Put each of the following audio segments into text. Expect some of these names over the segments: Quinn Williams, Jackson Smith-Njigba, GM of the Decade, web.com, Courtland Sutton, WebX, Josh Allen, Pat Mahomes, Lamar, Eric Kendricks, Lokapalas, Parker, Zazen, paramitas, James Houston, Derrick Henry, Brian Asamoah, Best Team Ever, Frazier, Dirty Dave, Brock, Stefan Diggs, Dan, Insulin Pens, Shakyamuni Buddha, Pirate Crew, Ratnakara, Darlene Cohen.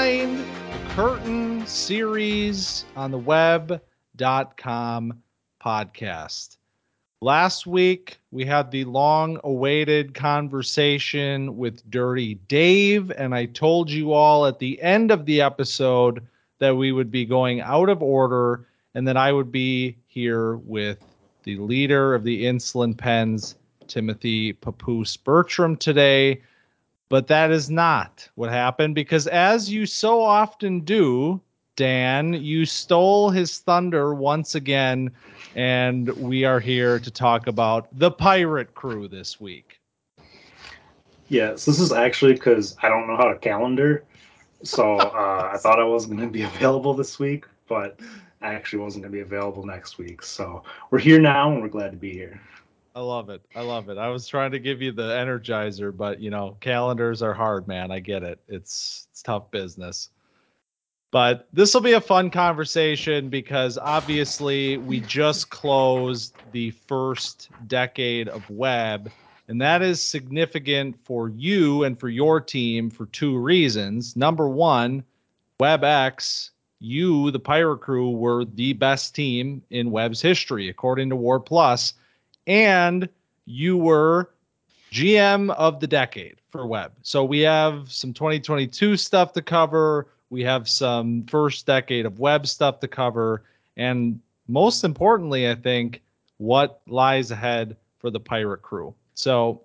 Behind the Curtain series on the web.com podcast. Last week, we had the long-awaited conversation with Dirty Dave, and I told you all at the end of the episode that we would be going out of order and that I would be here with the leader of the Insulin Pens, Timothy Papoose Bertram, today. But that is not what happened, because as you so often do, Dan, you stole his thunder once again, and we are here to talk about the Pirate Crew this week. Yes, this is actually because I don't know how to calendar, so I thought I wasn't going to be available this week, but I actually wasn't going to be available next week. So we're here now, and we're glad to be here. I love it. I love it. I was trying to give you the Energizer, but, you know, calendars are hard, man. I get it. It's tough business. But this will be a fun conversation because obviously we just closed the first decade of web, and that is significant for you and for your team for two reasons. Number one, WebX, you, the Pirate Crew, were the best team in web's history, according to War Plus, and you were GM of the Decade for web. So we have some 2022 stuff to cover. We have some first decade of web stuff to cover. And most importantly, I think, what lies ahead for the Pirate Crew. So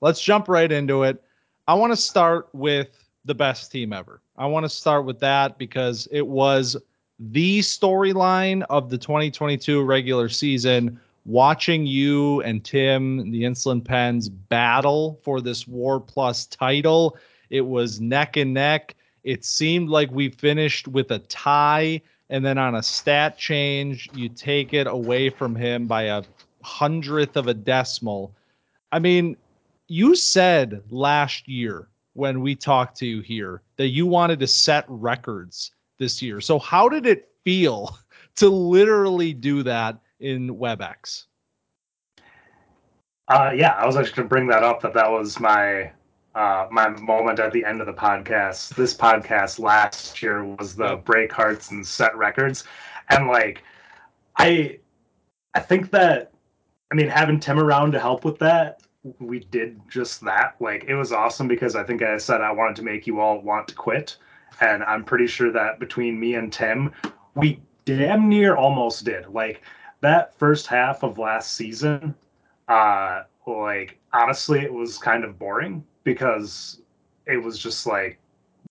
let's jump right into it. I want to start with the best team ever. I want to start with that because it was the storyline of the 2022 regular season. Watching you and Tim, the Insulin Pens, battle for this War Plus title. It was neck and neck. It seemed like we finished with a tie, and then on a stat change, you take it away from him by 100th of a decimal. I mean, you said last year when we talked to you here that you wanted to set records this year. So how did it feel to literally do that in WebEx? I was actually going to bring that up, that was my... my moment at the end of the podcast. This podcast last year was the break hearts and set records. And like, I think that, I mean, having Tim around to help with that, we did just that. Like, it was awesome because I think I said I wanted to make you all want to quit. And I'm pretty sure that between me and Tim, we damn near almost did. Like, that first half of last season, like, honestly, it was kind of boring. Because it was just like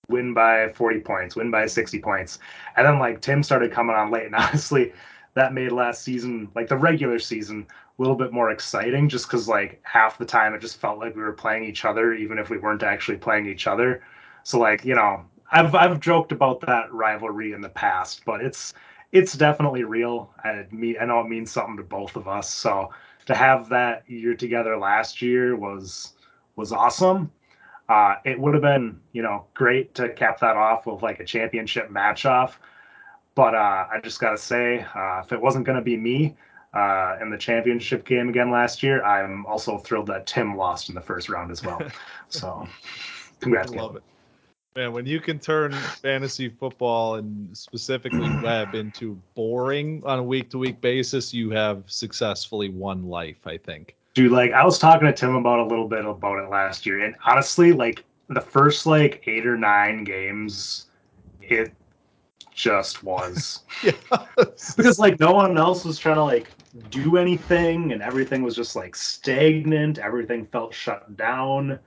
win by 40 points, win by 60 points. And then like Tim started coming on late. And honestly, that made last season, like the regular season, a little bit more exciting just because like half the time it just felt like we were playing each other, even if we weren't actually playing each other. So like, you know, I've joked about that rivalry in the past, but it's definitely real. I know it means something to both of us. So to have that year together last year was awesome. It would have been, you know, great to cap that off with like a championship match off. But I just got to say, if it wasn't going to be me in the championship game again last year, I'm also thrilled that Tim lost in the first round as well. So congrats. I love it. Man, when you can turn fantasy football and specifically web into boring on a week-to-week basis, you have successfully won life, I think. Dude, like, I was talking to Tim about it last year, and honestly, like, the first, like, 8 or 9 games, it just was. Yes. Because, like, no one else was trying to, like, do anything, and everything was just, like, stagnant. Everything felt shut down.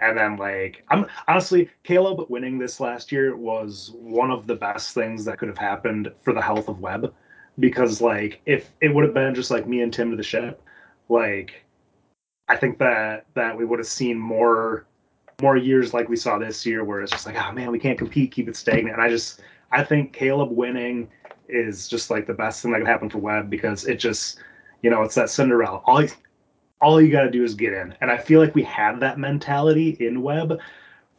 And then, like, honestly, Caleb winning this last year was one of the best things that could have happened for the health of web. Because, like, if it would have been just, like, me and Tim to the ship, like, I think that we would have seen more years like we saw this year where it's just like, oh, man, we can't compete, keep it stagnant. And I think Caleb winning is just, like, the best thing that could happen for web because it just, you know, it's that Cinderella. All you got to do is get in. And I feel like we had that mentality in web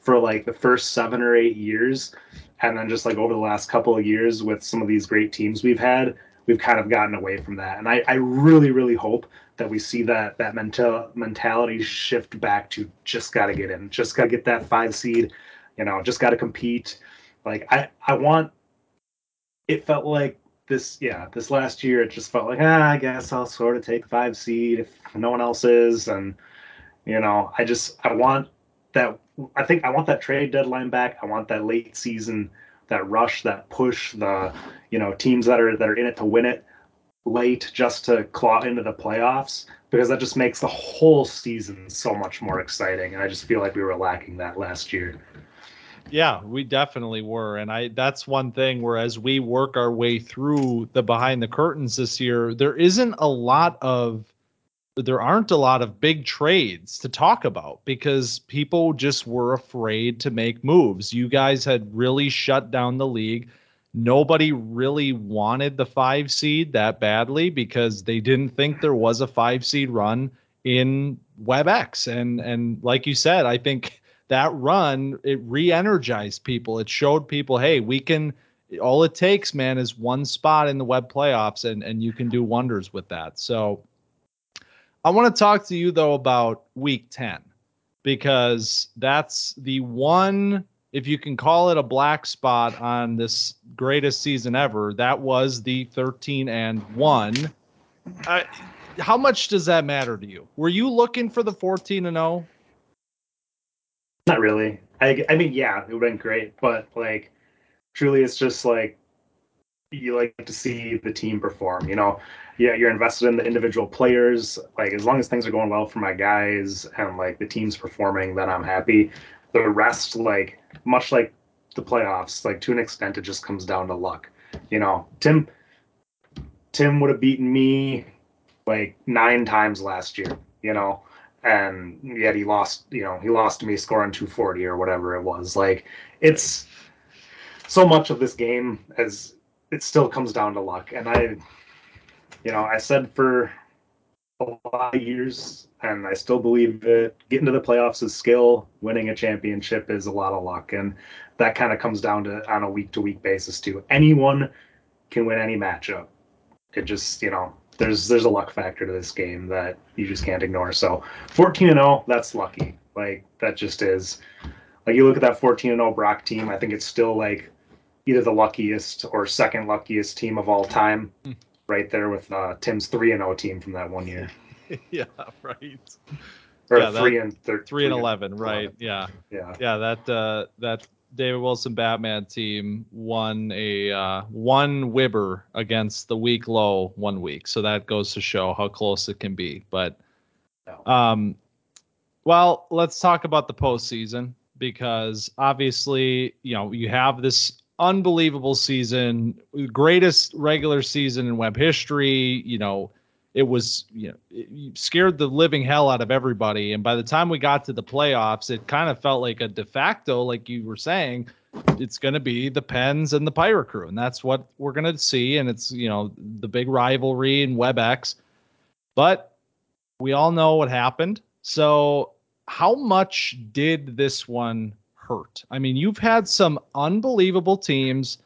for, like, the first 7 or 8 years. And then just, like, over the last couple of years with some of these great teams we've had, we've kind of gotten away from that. And I really, really hope that we see that mentality shift back to just got to get in, just got to get that 5 seed, you know, just got to compete. Like I want, it felt like this last year, it just felt like, I guess I'll sort of take the 5 seed if no one else is. And, you know, I want that trade deadline back. I want that late season, that rush, that push, the, you know, teams that are in it to win it late just to claw into the playoffs, because that just makes the whole season so much more exciting. And I just feel like we were lacking that last year. Yeah, we definitely were. And that's one thing where as we work our way through the behind the curtains this year, there aren't a lot of big trades to talk about because people just were afraid to make moves. You guys had really shut down the league. Nobody really wanted the 5 seed that badly because they didn't think there was a 5 seed run in WebX. And like you said, I think that run, it re-energized people. It showed people, hey, we can, all it takes, man, is one spot in the web playoffs and you can do wonders with that. So I want to talk to you, though, about Week 10, because that's the one, if you can call it a black spot on this greatest season ever, that was the 13-1. How much does that matter to you? Were you looking for the 14-0? Not really. I mean, yeah, it would have been great, but, like, truly it's just, like, you like to see the team perform, you know? Yeah, you're invested in the individual players. Like, as long as things are going well for my guys and, like, the team's performing, then I'm happy. The rest, like, much like the playoffs, like, to an extent, it just comes down to luck. You know, Tim would have beaten me, like, 9 times last year, you know, and yet he lost to me scoring 240 or whatever it was. Like, it's so much of this game as it still comes down to luck. And I said for a lot of years, and I still believe it, getting to the playoffs is skill, winning a championship is a lot of luck, and that kind of comes down to on a week-to-week basis, too. Anyone can win any matchup. It just, you know, there's a luck factor to this game that you just can't ignore. So 14-0, that's lucky. Like, that just is. Like, you look at that 14-0 Brock team, I think it's still, like, either the luckiest or second luckiest team of all time. Mm. Right there with Tim's 3-0 team from that one year. Yeah, right. Or yeah, 3-11, right? 11. Yeah. That David Wilson Batman team won a one Wibber against the week low one week, so that goes to show how close it can be. But, well, let's talk about the postseason because obviously, you know, you have this unbelievable season, greatest regular season in web history. You know, it was, you know, it scared the living hell out of everybody. And by the time we got to the playoffs, it kind of felt like a de facto, like you were saying, it's going to be the Pens and the Pirate Crew. And that's what we're going to see. And it's, you know, the big rivalry in WebX, but we all know what happened. So how much did this one hurt? I mean, you've had some unbelievable teams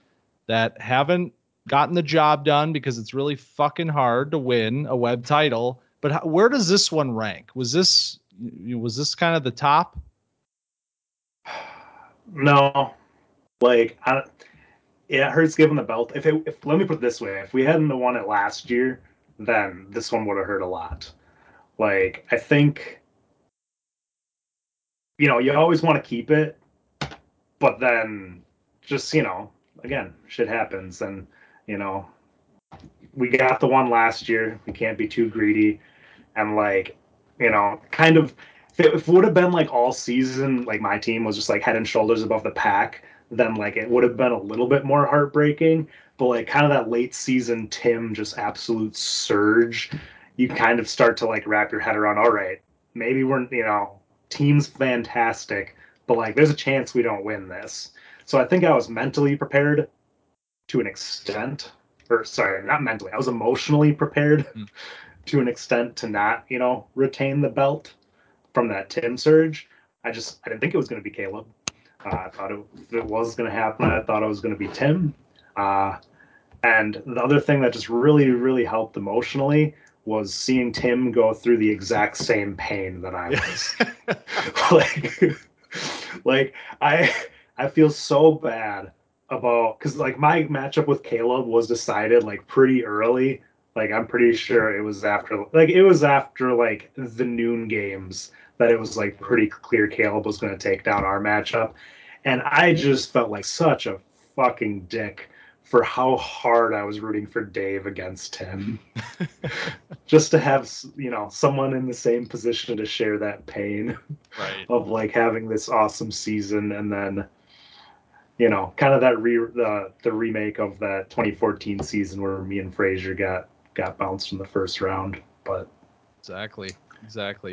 that haven't gotten the job done because it's really fucking hard to win a web title. But where does this one rank? Was this kind of the top? No, like, it hurts giving the belt. If let me put it this way, if we hadn't won it last year, then this one would have hurt a lot. Like, I think, you know, you always want to keep it. But then just, you know, again, shit happens. And, you know, we got the one last year. We can't be too greedy. And, like, you know, kind of, if it would have been, like, all season, like, my team was just, like, head and shoulders above the pack, then, like, it would have been a little bit more heartbreaking. But, like, kind of that late season Tim just absolute surge, you kind of start to, like, wrap your head around, all right, maybe we're, you know, team's fantastic, but, like, there's a chance we don't win this. So I think I was mentally prepared to an extent. Or, sorry, not mentally. I was emotionally prepared to an extent to not, you know, retain the belt from that Tim surge. I didn't think it was going to be Caleb. I thought it was going to happen. I thought it was going to be Tim. And the other thing that just really, really helped emotionally was seeing Tim go through the exact same pain that I was. Like, I I feel so bad about, because like my matchup with Caleb was decided like pretty early. Like I'm pretty sure it was after like the noon games that it was like pretty clear Caleb was going to take down our matchup. And I just felt like such a fucking dick for how hard I was rooting for Dave against him. Just to have, you know, someone in the same position to share that pain, right, of like having this awesome season and then, you know, kind of that the remake of that 2014 season where me and Frazier got bounced in the first round. But exactly,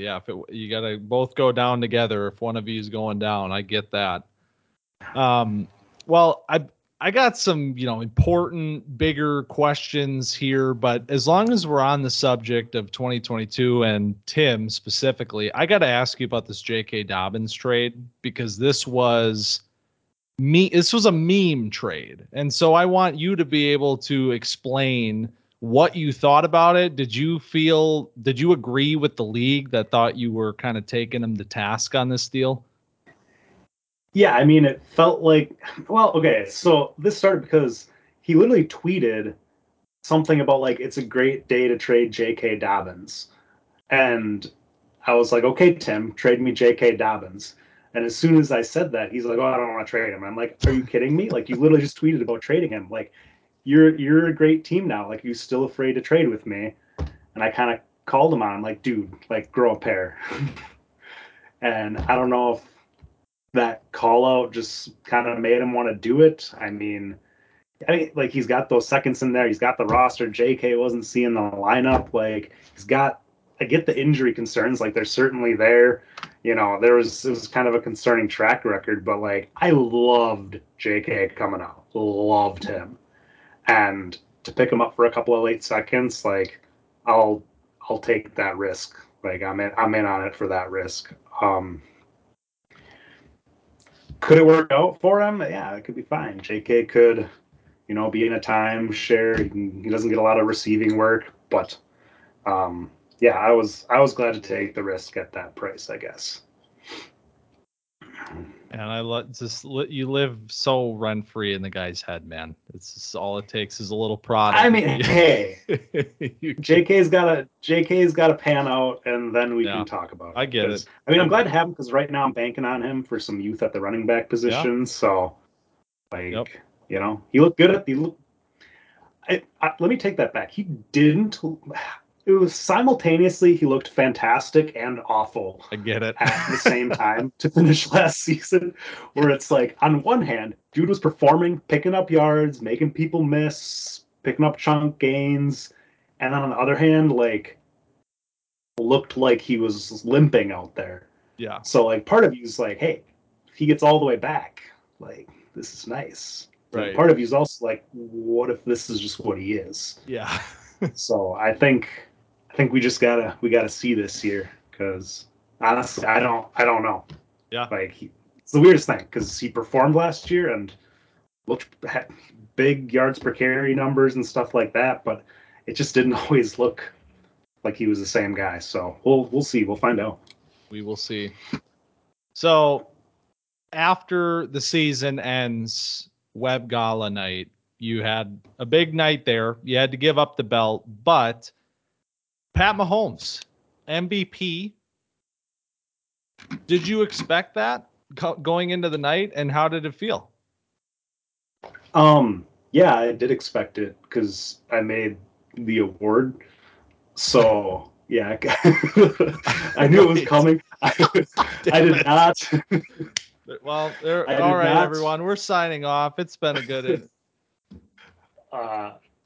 yeah. If you gotta both go down together, if one of you is going down, I get that. Well, I got some, you know, important, bigger questions here, but as long as we're on the subject of 2022 and Tim specifically, I got to ask you about this JK Dobbins trade, because this was a meme trade. And so I want you to be able to explain what you thought about it. Did you agree with the league that thought you were kind of taking them to task on this deal? Yeah, I mean, it felt like, well, okay, so this started because he literally tweeted something about, like, it's a great day to trade J.K. Dobbins. And I was like, okay, Tim, trade me J.K. Dobbins. And as soon as I said that, he's like, oh, I don't want to trade him. I'm like, are you kidding me? Like, you literally just tweeted about trading him. Like, you're a great team now. Like, you're still afraid to trade with me. And I kind of called him on. I'm like, dude, like, grow a pair. And I don't know if that call out just kind of made him want to do it. I mean, like, he's got those seconds in there. He's got the roster. JK wasn't seeing the lineup. Like, I get the injury concerns. Like, they're certainly there. You know, it was kind of a concerning track record, but like, I loved JK coming out. Loved him. And to pick him up for a couple of late seconds, like, I'll take that risk. Like, I'm in on it for that risk. Could it work out for him? Yeah, it could be fine. JK could, you know, be in a timeshare. He doesn't get a lot of receiving work, but yeah, I was glad to take the risk at that price, I guess. And you live so rent free in the guy's head, man. It's just, all it takes is a little prod. I mean, hey, JK's got to pan out, and then we can talk about it. I get it. I mean, I'm glad to have him because right now I'm banking on him for some youth at the running back position. Yeah. So, like, you know, he looked good at the. Let me take that back. He didn't. It was simultaneously he looked fantastic and awful. I get it. At the same time to finish last season, where it's like, on one hand, dude was performing, picking up yards, making people miss, picking up chunk gains. And then on the other hand, like, looked like he was limping out there. Yeah. So, like, part of you's like, hey, if he gets all the way back, like, this is nice. Right. And part of you's also like, what if this is just what he is? Yeah. So I think we just gotta see this year, because honestly, I don't know. Yeah, like it's the weirdest thing because he performed last year and looked at big yards per carry numbers and stuff like that, but it just didn't always look like he was the same guy. So we'll see. We'll find out. We will see. So after the season ends, Web Gala night. You had a big night there. You had to give up the belt, but Pat Mahomes, MVP. Did you expect that going into the night, and how did it feel? Yeah, I did expect it because I made the award. So yeah, I knew it was coming. I did not. Well, all right, everyone, we're signing off. It's been a good.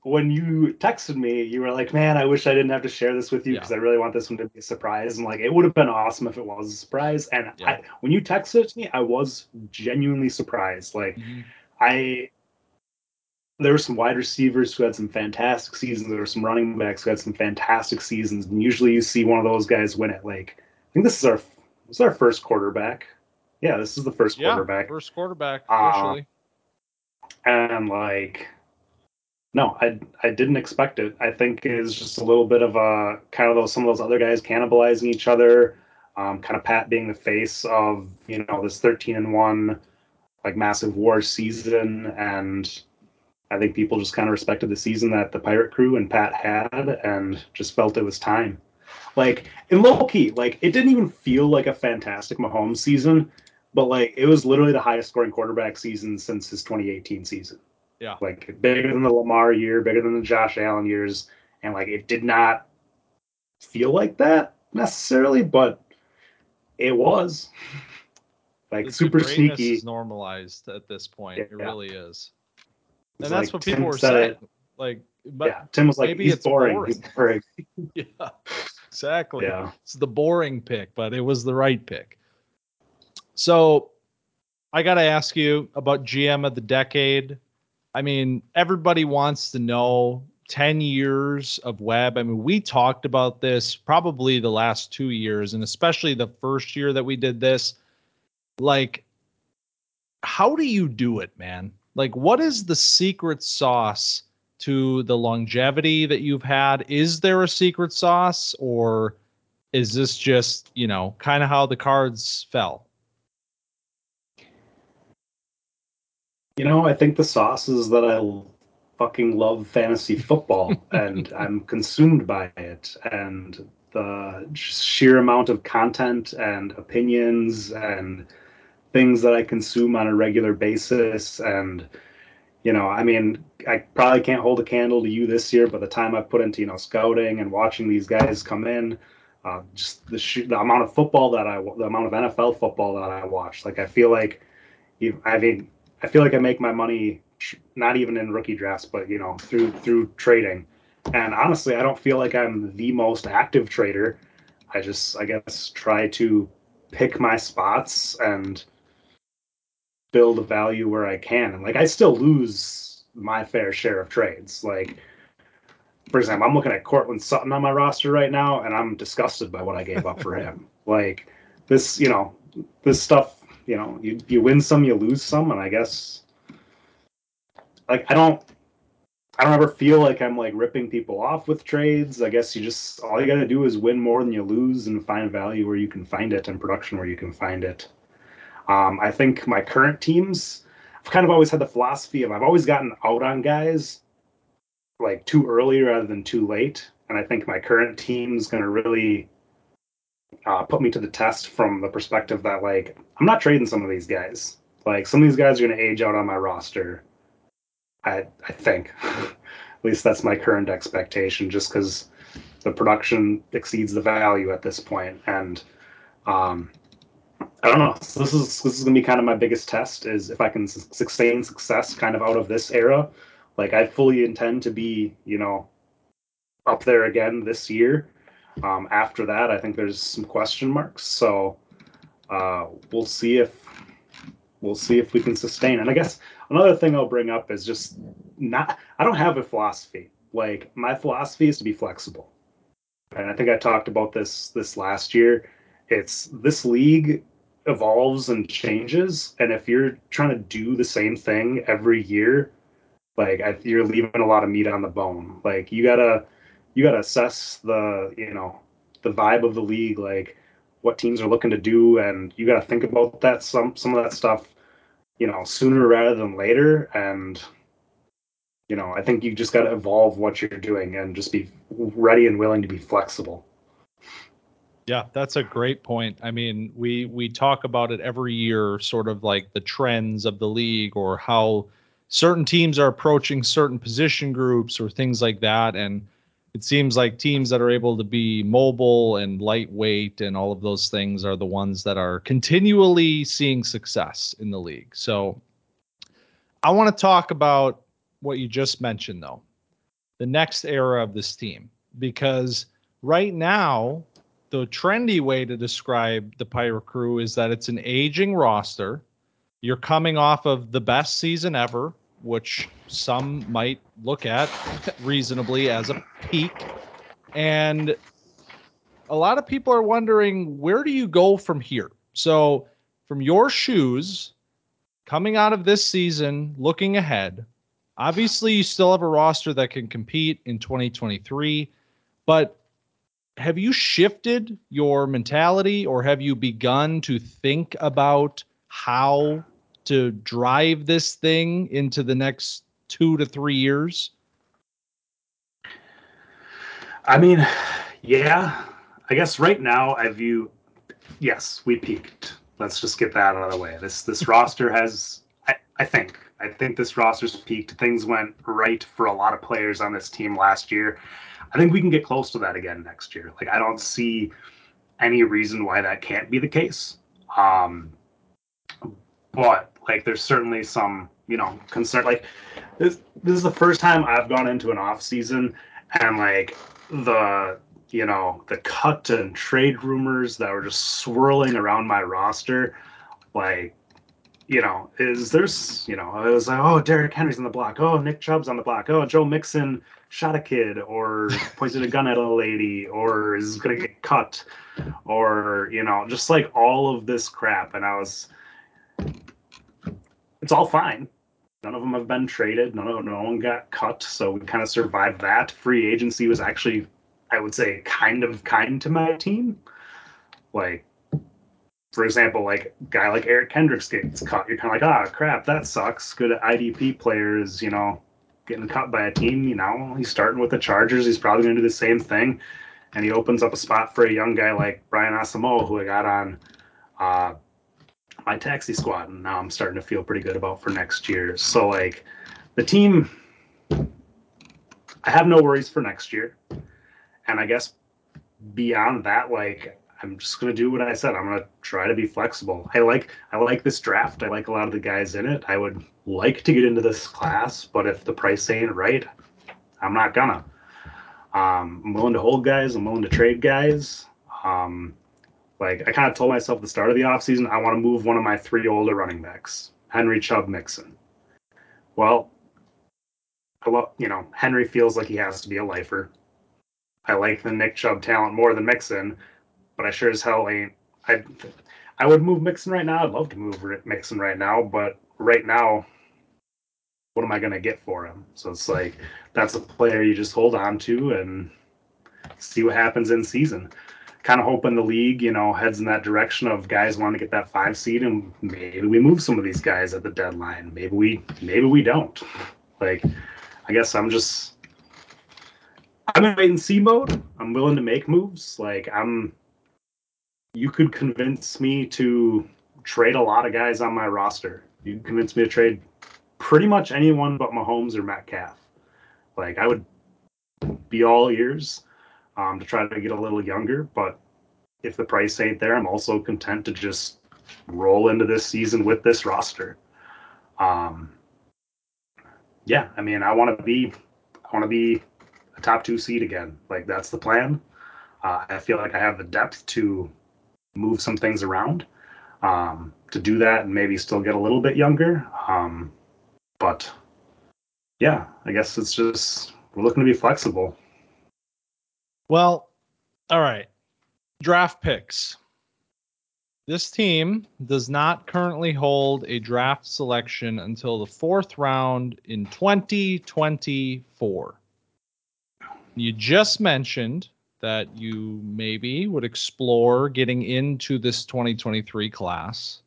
When you texted me, you were like, man, I wish I didn't have to share this with you because I really want this one to be a surprise. And like, it would have been awesome if it was a surprise. And when you texted it to me, I was genuinely surprised. Like, there were some wide receivers who had some fantastic seasons. There were some running backs who had some fantastic seasons. And usually you see one of those guys win it. Like, I think this is our first quarterback. Yeah, this is the first quarterback. First quarterback, officially. And like... No, I didn't expect it. I think it was just a little bit of a kind of some of those other guys cannibalizing each other. Kind of Pat being the face of, you know, this 13-1 like massive war season, and I think people just kind of respected the season that the Pirate Crew and Pat had and just felt it was time. Like, in low key, like, it didn't even feel like a fantastic Mahomes season, but, like, it was literally the highest scoring quarterback season since his 2018 season. Yeah. Like, bigger than the Lamar year, bigger than the Josh Allen years, and, like, it did not feel like that necessarily, but it was. Like, it's super sneaky. Is normalized at this point. Yeah. It really is. And that's like what people were saying. Like, but yeah, Tim was like, maybe he's boring. He's boring. Yeah, exactly. Yeah. It's the boring pick, but it was the right pick. So I got to ask you about GM of the Decade. I mean, everybody wants to know 10 years of web. I mean, we talked about this probably the last 2 years, and especially the first year that we did this. Like, how do you do it, man? Like, what is the secret sauce to the longevity that you've had? Is there a secret sauce, or is this just, you know, kind of how the cards fell? You know, I think the sauce is that I fucking love fantasy football and I'm consumed by it. And the sheer amount of content and opinions and things that I consume on a regular basis. And, you know, I mean, I probably can't hold a candle to you this year, but the time I've put into, you know, scouting and watching these guys come in, just the amount of football that the amount of NFL football that I watch. Like, I feel like, I mean, I feel like I make my money not even in rookie drafts, but, you know, through trading. And honestly, I don't feel like I'm the most active trader. I just, I guess, try to pick my spots and build a value where I can. And, like, I still lose my fair share of trades. Like, for example, I'm looking at Courtland Sutton on my roster right now, and I'm disgusted by what I gave up for him. Like, this, you know, this stuff, you know, you win some, you lose some, and I guess, like, I don't ever feel like I'm, like, ripping people off with trades. I guess you just, all you got to do is win more than you lose and find value where you can find it and production where you can find it. I think my current teams, I've kind of always had the philosophy of, I've always gotten out on guys, like, too early rather than too late. And I think my current team's going to really put me to the test from the perspective that, like, I'm not trading some of these guys. Like, some of these guys are going to age out on my roster. I think, at least that's my current expectation, just because the production exceeds the value at this point. And I don't know. So this is gonna be kind of my biggest test, is if I can sustain success kind of out of this era. Like, I fully intend to be, you know, up there again this year. After that, I think there's some question marks. So we'll see if we can sustain. And I guess another thing I'll bring up is just I don't have a philosophy. Like, my philosophy is to be flexible. And I think I talked about this last year. It's, this league evolves and changes. And if you're trying to do the same thing every year, like, you're leaving a lot of meat on the bone. Like, you gotta assess the, you know, the vibe of the league, like what teams are looking to do. And you got to think about that, some of that stuff, you know, sooner rather than later. And, you know, I think you just got to evolve what you're doing and just be ready and willing to be flexible. Yeah, that's a great point. I mean, we talk about it every year, sort of like the trends of the league or how certain teams are approaching certain position groups or things like that. And it seems like teams that are able to be mobile and lightweight and all of those things are the ones that are continually seeing success in the league. So I want to talk about what you just mentioned, though, the next era of this team, because right now, the trendy way to describe the Pirate Crew is that it's an aging roster. You're coming off of the best season ever, which some might look at reasonably as a peak. And a lot of people are wondering, where do you go from here? So from your shoes, coming out of this season, looking ahead, obviously you still have a roster that can compete in 2023, but have you shifted your mentality, or have you begun to think about how to drive this thing into the next 2 to 3 years? I mean, yeah, I guess right now I view, yes, we peaked. Let's just get that out of the way. This roster has, I think this roster's peaked. Things went right for a lot of players on this team last year. I think we can get close to that again next year. Like, I don't see any reason why that can't be the case. But like, there's certainly some, you know, concern. Like, this is the first time I've gone into an off season and like the, you know, the cut and trade rumors that were just swirling around my roster, like, you know, is there's, you know, it was like, oh, Derrick Henry's on the block. Oh, Nick Chubb's on the block. Oh, Joe Mixon shot a kid or pointed a gun at a lady or is going to get cut or, you know, just like all of this crap. And it's all fine. None of them have been traded. No one got cut. So we kind of survived that. Free agency was actually, I would say, kind of kind to my team. Like, for example, like a guy like Eric Kendricks gets cut. You're kind of like, ah, crap, that sucks. Good IDP players, you know, getting cut by a team. You know, he's starting with the Chargers. He's probably going to do the same thing. And he opens up a spot for a young guy like Brian Asamoah, who I got on my taxi squad. And now I'm starting to feel pretty good about for next year. So, like, the team, I have no worries for next year. And I guess beyond that, like, I'm just going to do what I said. I'm going to try to be flexible. I like this draft. I like a lot of the guys in it. I would like to get into this class, but if the price ain't right, I'm not gonna. I'm willing to hold guys. I'm willing to trade guys. Like, I kind of told myself at the start of the offseason, I want to move one of my three older running backs, Henry, Chubb, Mixon. Well, you know, Henry feels like he has to be a lifer. I like the Nick Chubb talent more than Mixon. But I sure as hell ain't. I would move Mixon right now. I'd love to move Mixon right now. But right now, what am I going to get for him? So it's like, that's a player you just hold on to and see what happens in season. Kind of hoping the league, you know, heads in that direction of guys want to get that 5 seed, and maybe we move some of these guys at the deadline. Maybe we don't. Like, I guess I'm in wait and see mode. I'm willing to make moves. Like, you could convince me to trade a lot of guys on my roster. You could convince me to trade pretty much anyone but Mahomes or Metcalf. Like, I would be all ears to try to get a little younger, but if the price ain't there, I'm also content to just roll into this season with this roster. Yeah, I mean, I want to be a top 2 seed again. Like, that's the plan. I feel like I have the depth to move some things around to do that and maybe still get a little bit younger. But yeah, I guess it's just, we're looking to be flexible. Well, all right. Draft picks. This team does not currently hold a draft selection until the 4th round in 2024. You just mentioned that you maybe would explore getting into this 2023 class.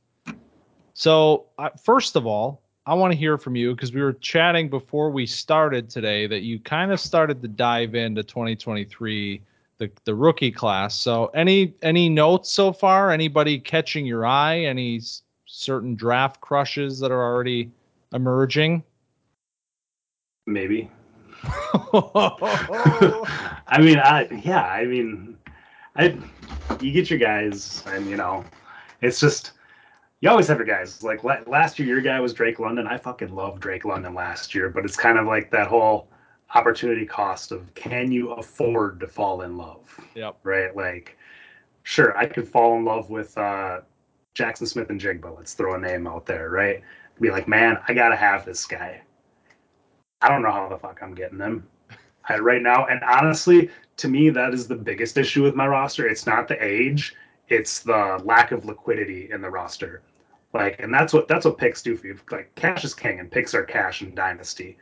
So first of all, I want to hear from you, because we were chatting before we started today that you kind of started to dive into 2023, the rookie class. So any notes so far? Anybody catching your eye? Any certain draft crushes that are already emerging? Maybe. I mean, you get your guys, and, you know, it's just, you always have your guys. Like, last year, your guy was Drake London. I fucking loved Drake London last year, but it's kind of like that whole opportunity cost of, can you afford to fall in love? Yep. Right? Like, sure, I could fall in love with Jackson Smith-Njigba. Let's throw a name out there, right? Be like, man, I got to have this guy. I don't know how the fuck I'm getting them right now. And honestly, to me, that is the biggest issue with my roster. It's not the age. It's the lack of liquidity in the roster. Like, and that's what picks do for you. Like, cash is king, and picks are cash in Dynasty.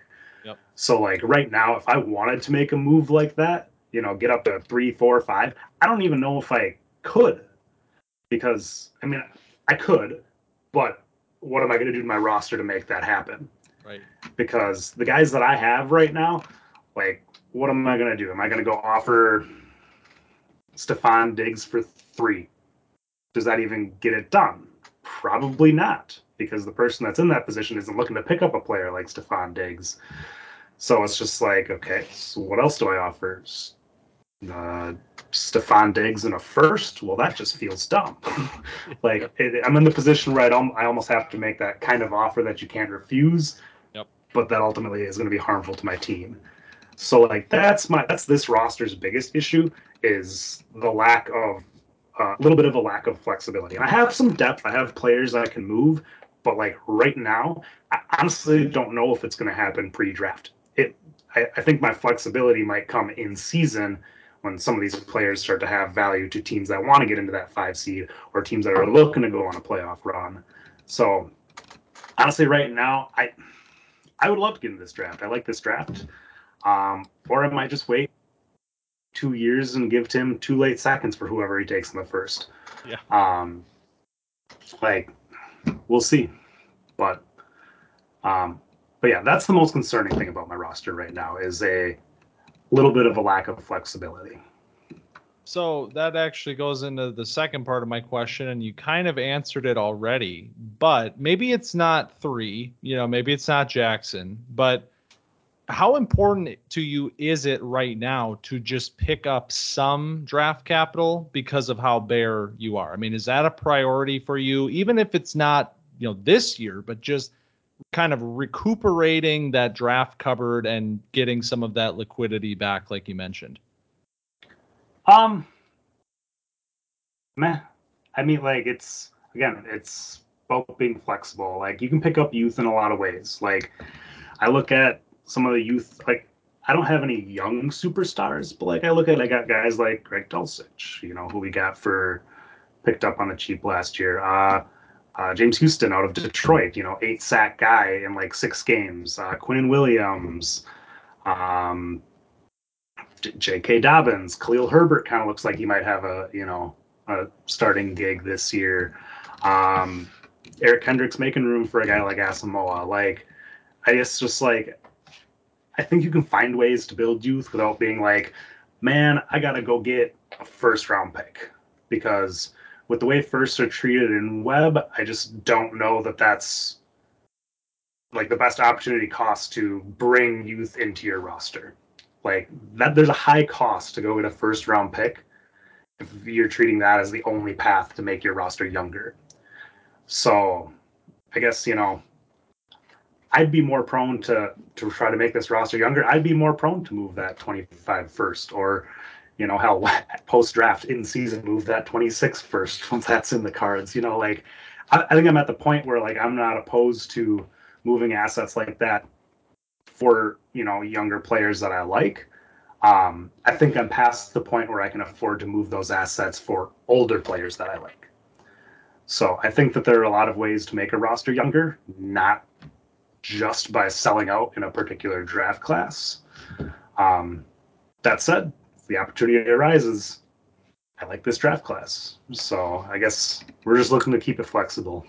Yep. So, like, right now, if I wanted to make a move like that, you know, get up to 3, 4, 5, I don't even know if I could, because, I mean, I could, but what am I going to do to my roster to make that happen? Right. Because the guys that I have right now, like, what am I going to do? Am I going to go offer Stefan Diggs for 3? Does that even get it done? Probably not, because the person that's in that position isn't looking to pick up a player like Stefan Diggs. So it's just like, okay, so what else do I offer? Stefan Diggs in a 1st? Well, that just feels dumb. Like, I'm in the position where I almost have to make that kind of offer that you can't refuse, yep, but that ultimately is going to be harmful to my team. So, like, that's this roster's biggest issue, is the lack of a little bit of a lack of flexibility. And I have some depth. I have players that I can move, but, like, right now, I honestly don't know if it's going to happen pre-draft. I think my flexibility might come in season when some of these players start to have value to teams that want to get into that 5 seed or teams that are looking to go on a playoff run. So, honestly, right now, I would love to get into this draft. I like this draft. Or I might just wait 2 years and give him 2 late seconds for whoever he takes in the 1st. Yeah. Like, we'll see. But yeah, that's the most concerning thing about my roster right now, is a little bit of a lack of flexibility. So that actually goes into the second part of my question, and you kind of answered it already, but maybe it's not 3, you know, maybe it's not Jackson, but how important to you is it right now to just pick up some draft capital because of how bare you are? I mean, is that a priority for you, even if it's not, you know, this year, but just kind of recuperating that draft cupboard and getting some of that liquidity back, like you mentioned? I mean, like, it's, again, it's about being flexible. Like, you can pick up youth in a lot of ways. Like, I look at some of the youth, like, I don't have any young superstars, but, like, I got guys like Greg Dulcich, you know, who we got picked up on the cheap last year. James Houston out of Detroit, you know, 8-sack guy in, like, 6 games. Quinn Williams, JK Dobbins, Khalil Herbert kind of looks like he might have a starting gig this year. Eric Kendricks making room for a guy like Asamoah. Like, I guess just, like, I think you can find ways to build youth without being like, man, I got to go get a 1st-round pick. Because with the way 1sts are treated in web, I just don't know that that's, like, the best opportunity cost to bring youth into your roster. Like, that, there's a high cost to go get a 1st-round pick if you're treating that as the only path to make your roster younger. So I guess, you know, I'd be more prone to try to make this roster younger. I'd be more prone to move that 25 1st, or, you know, hell, post-draft in season, move that 26 1st once that's in the cards. You know, like, I think I'm at the point where, like, I'm not opposed to moving assets like that for, you know, younger players that I like. I think I'm past the point where I can afford to move those assets for older players that I like. So I think that there are a lot of ways to make a roster younger, not just by selling out in a particular draft class. That said, if the opportunity arises, I like this draft class. So I guess we're just looking to keep it flexible.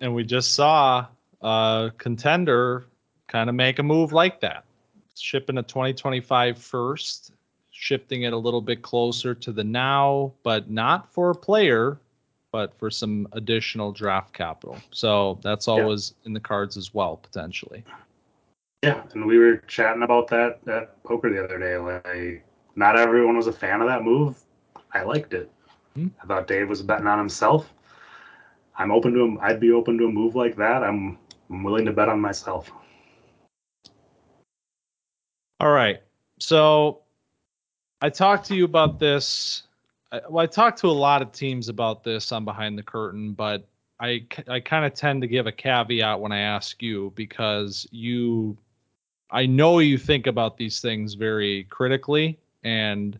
And we just saw a contender kind of make a move like that. Shipping a 2025 1st, shifting it a little bit closer to the now, but not for a player, but for some additional draft capital. So that's always in the cards as well, potentially. Yeah, and we were chatting about that at poker the other day. Like, not everyone was a fan of that move. I liked it. I thought Dave was betting on himself. I'm open to him. I'd be open to a move like that. I'm willing to bet on myself. All right. So I talked to you about this. I talked to a lot of teams about this on Behind the Curtain, but I kind of tend to give a caveat when I ask you, because I know you think about these things very critically, and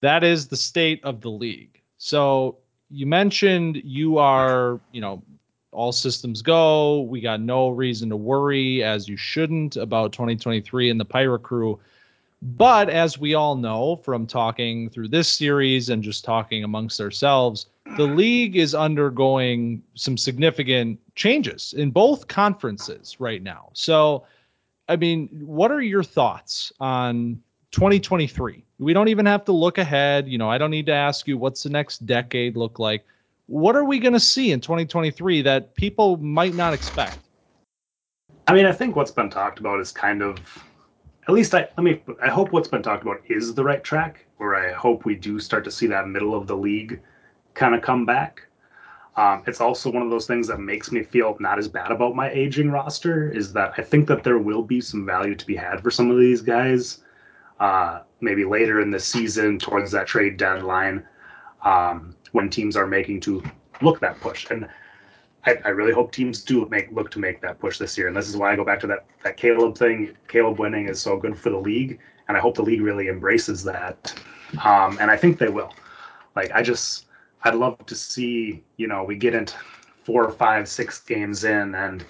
that is the state of the league. So you mentioned you are, you know, all systems go. We got no reason to worry, as you shouldn't, about 2023 and the Pirate Crew. But as we all know from talking through this series and just talking amongst ourselves, the league is undergoing some significant changes in both conferences right now. So, I mean, what are your thoughts on 2023? We don't even have to look ahead. You know, I don't need to ask you what's the next decade look like. What are we going to see in 2023 that people might not expect? I mean, I think what's been talked about is kind of, at least I hope what's been talked about is the right track, where I hope we do start to see that middle of the league kind of come back. It's also one of those things that makes me feel not as bad about my aging roster, is that I think that there will be some value to be had for some of these guys, maybe later in the season towards that trade deadline, when teams are making to look that push. And I really hope teams do look to make that push this year. And this is why I go back to that Caleb thing. Caleb winning is so good for the league, and I hope the league really embraces that. And I think they will. I'd love to see, you know, we get into 4, 5, 6 games in, and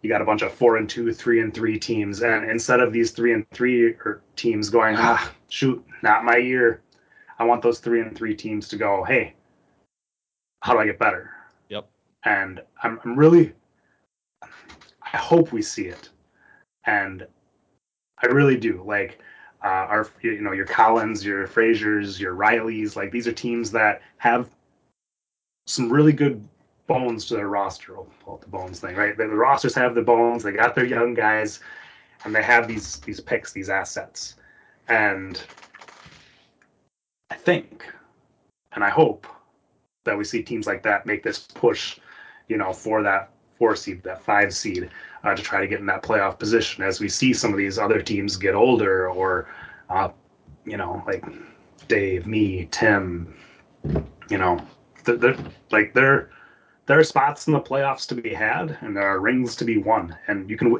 you got a bunch of 4-2, 3-3 teams. And instead of these 3-3 teams going, not my year, I want those 3-3 teams to go, hey, how do I get better? Yep. And I hope we see it. And I really do. Your Collins, your Fraziers, your Rileys, these are teams that have some really good bones to their roster. We'll call it the bones thing, right? The rosters have the bones. They got their young guys, and they have these picks, these assets. And I think, and I hope, that we see teams like that make this push, you know, for that 4 seed, that 5 seed, to try to get in that playoff position. As we see some of these other teams get older, or, Dave, me, Tim, there are spots in the playoffs to be had, and there are rings to be won. And you can,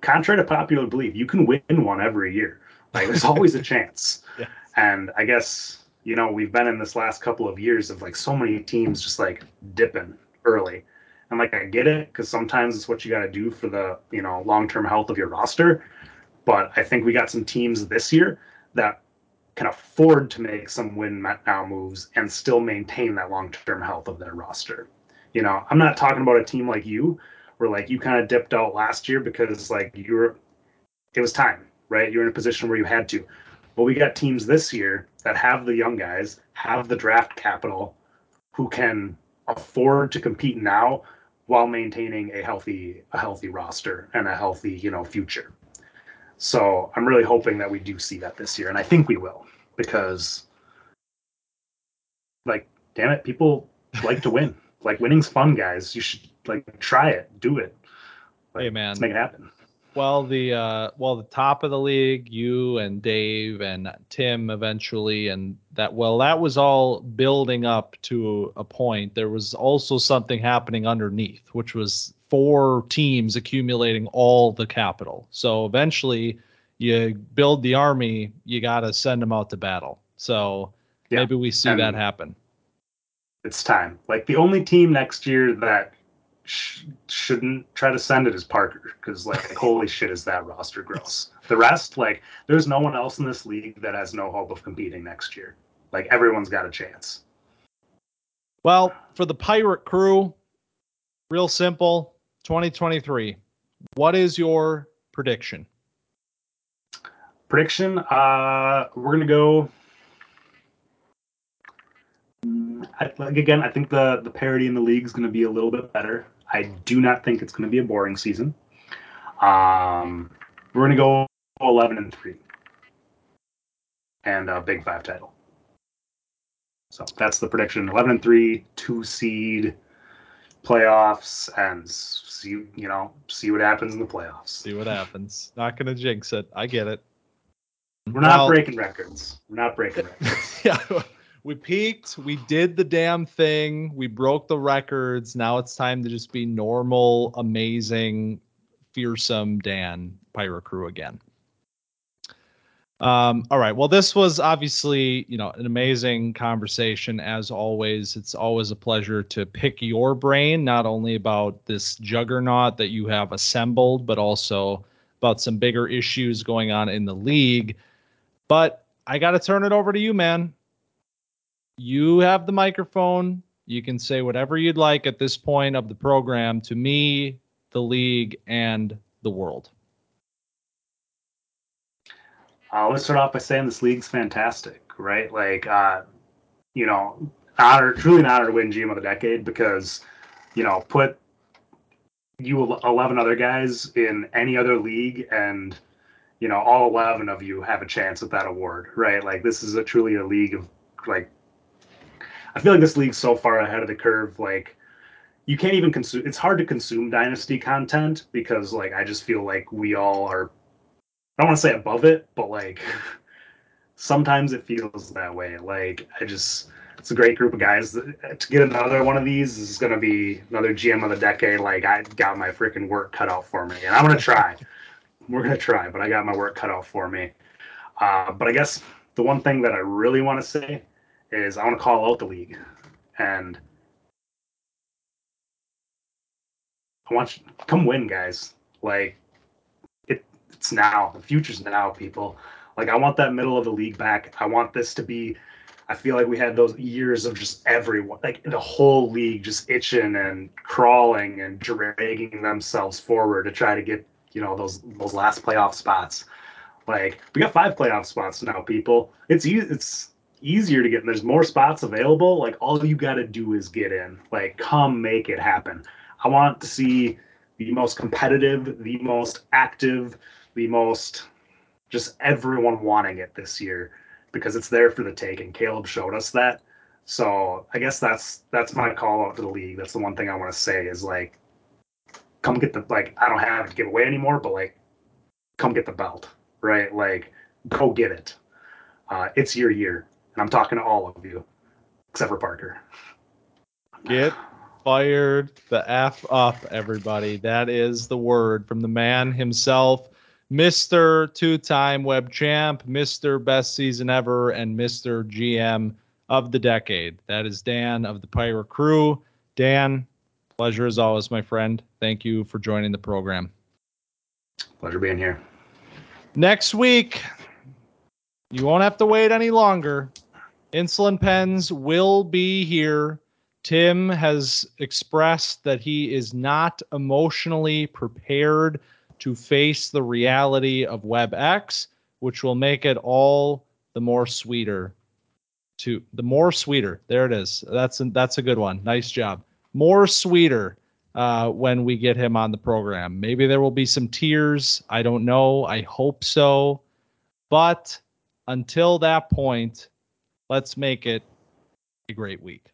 contrary to popular belief, you can win one every year. There's always a chance. Yeah. And I guess, you know, we've been in this last couple of years of so many teams just dipping early. And I get it, because sometimes it's what you got to do for the, long-term health of your roster. But I think we got some teams this year that can afford to make some win now moves and still maintain that long-term health of their roster. You know, I'm not talking about a team like you, where you kind of dipped out last year because it was time, right? You're in a position where you had to. Well, we got teams this year that have the young guys, have the draft capital, who can afford to compete now while maintaining a healthy roster and a healthy, future. So I'm really hoping that we do see that this year. And I think we will, because damn it, people like to win. Winning's fun, guys. You should try it, do it. Hey, man, let's make it happen. Well, the top of the league, you and Dave and Tim eventually, and that was all building up to a point. There was also something happening underneath, which was 4 teams accumulating all the capital. So eventually you build the army, you got to send them out to battle. So maybe we see that happen. It's time. The only team next year that shouldn't try to send it is Parker, because holy shit, is that roster gross. The rest, there's no one else in this league that has no hope of competing next year. Everyone's got a chance. Well, for the Pirate Crew, real simple, 2023, what is your prediction? We're gonna go, again, I think the parity in the league is going to be a little bit better. I do not think it's going to be a boring season. We're going to go 11-3 and a Big Five title. So that's the prediction: 11-3, 2 seed, playoffs, and see what happens in the playoffs. See what happens. Not going to jinx it. I get it. We're not breaking records. Yeah. We peaked, we did the damn thing, we broke the records, now it's time to just be normal, amazing, fearsome Dan Pirate Crew again. All right, well, this was obviously, an amazing conversation, as always. It's always a pleasure to pick your brain, not only about this juggernaut that you have assembled, but also about some bigger issues going on in the league. But I got to turn it over to you, man. You have the microphone. You can say whatever you'd like at this point of the program to me, the league, and the world. Let's start off by saying this league's fantastic, right? Like, you know, truly an honor to win GM of the Decade because, you know, put you 11 other guys in any other league and, you know, all 11 of you have a chance at that award, right? Like, this is truly a league of, like, I feel like this league's so far ahead of the curve, like, you can't even consume, it's hard to consume Dynasty content because, like, I just feel like we all are, I don't want to say above it, but, like, sometimes it feels that way. Like, it's a great group of guys. To get another one of these is going to be another GM of the Decade. Like, I got my freaking work cut out for me, and I'm going to try. We're going to try, but I got my work cut out for me. But I guess the one thing that I really want to say is I want to call out the league. And I want you to come win, guys. Like, it's now. The future's now, people. Like, I want that middle of the league back. I want this to be, I feel like we had those years of just everyone, like the whole league just itching and crawling and dragging themselves forward to try to get, you know, those last playoff spots. Like, we got 5 playoff spots now, people. It's easier to get in. There's more spots available. Like, all you got to do is get in. Like, come make it happen. I want to see the most competitive, the most active, the most just everyone wanting it this year because it's there for the taking. Caleb showed us that. So I guess that's my call out to the league. That's the one thing I want to say is, like, come get the, like, I don't have to give away anymore, but, like, come get the belt, right? Like, go get it. It's your year. And I'm talking to all of you, except for Parker. Get fired the F up, everybody. That is the word from the man himself, Mr. Two-time web champ, Mr. Best Season Ever, and Mr. GM of the Decade. That is Dan of the Pirate Crew. Dan, pleasure as always, my friend. Thank you for joining the program. Pleasure being here. Next week, you won't have to wait any longer. Insulin Pens will be here. Tim has expressed that he is not emotionally prepared to face the reality of WebX, which will make it all the more sweeter. There it is. That's a good one. Nice job. More sweeter when we get him on the program. Maybe there will be some tears. I don't know. I hope so. But until that point, let's make it a great week.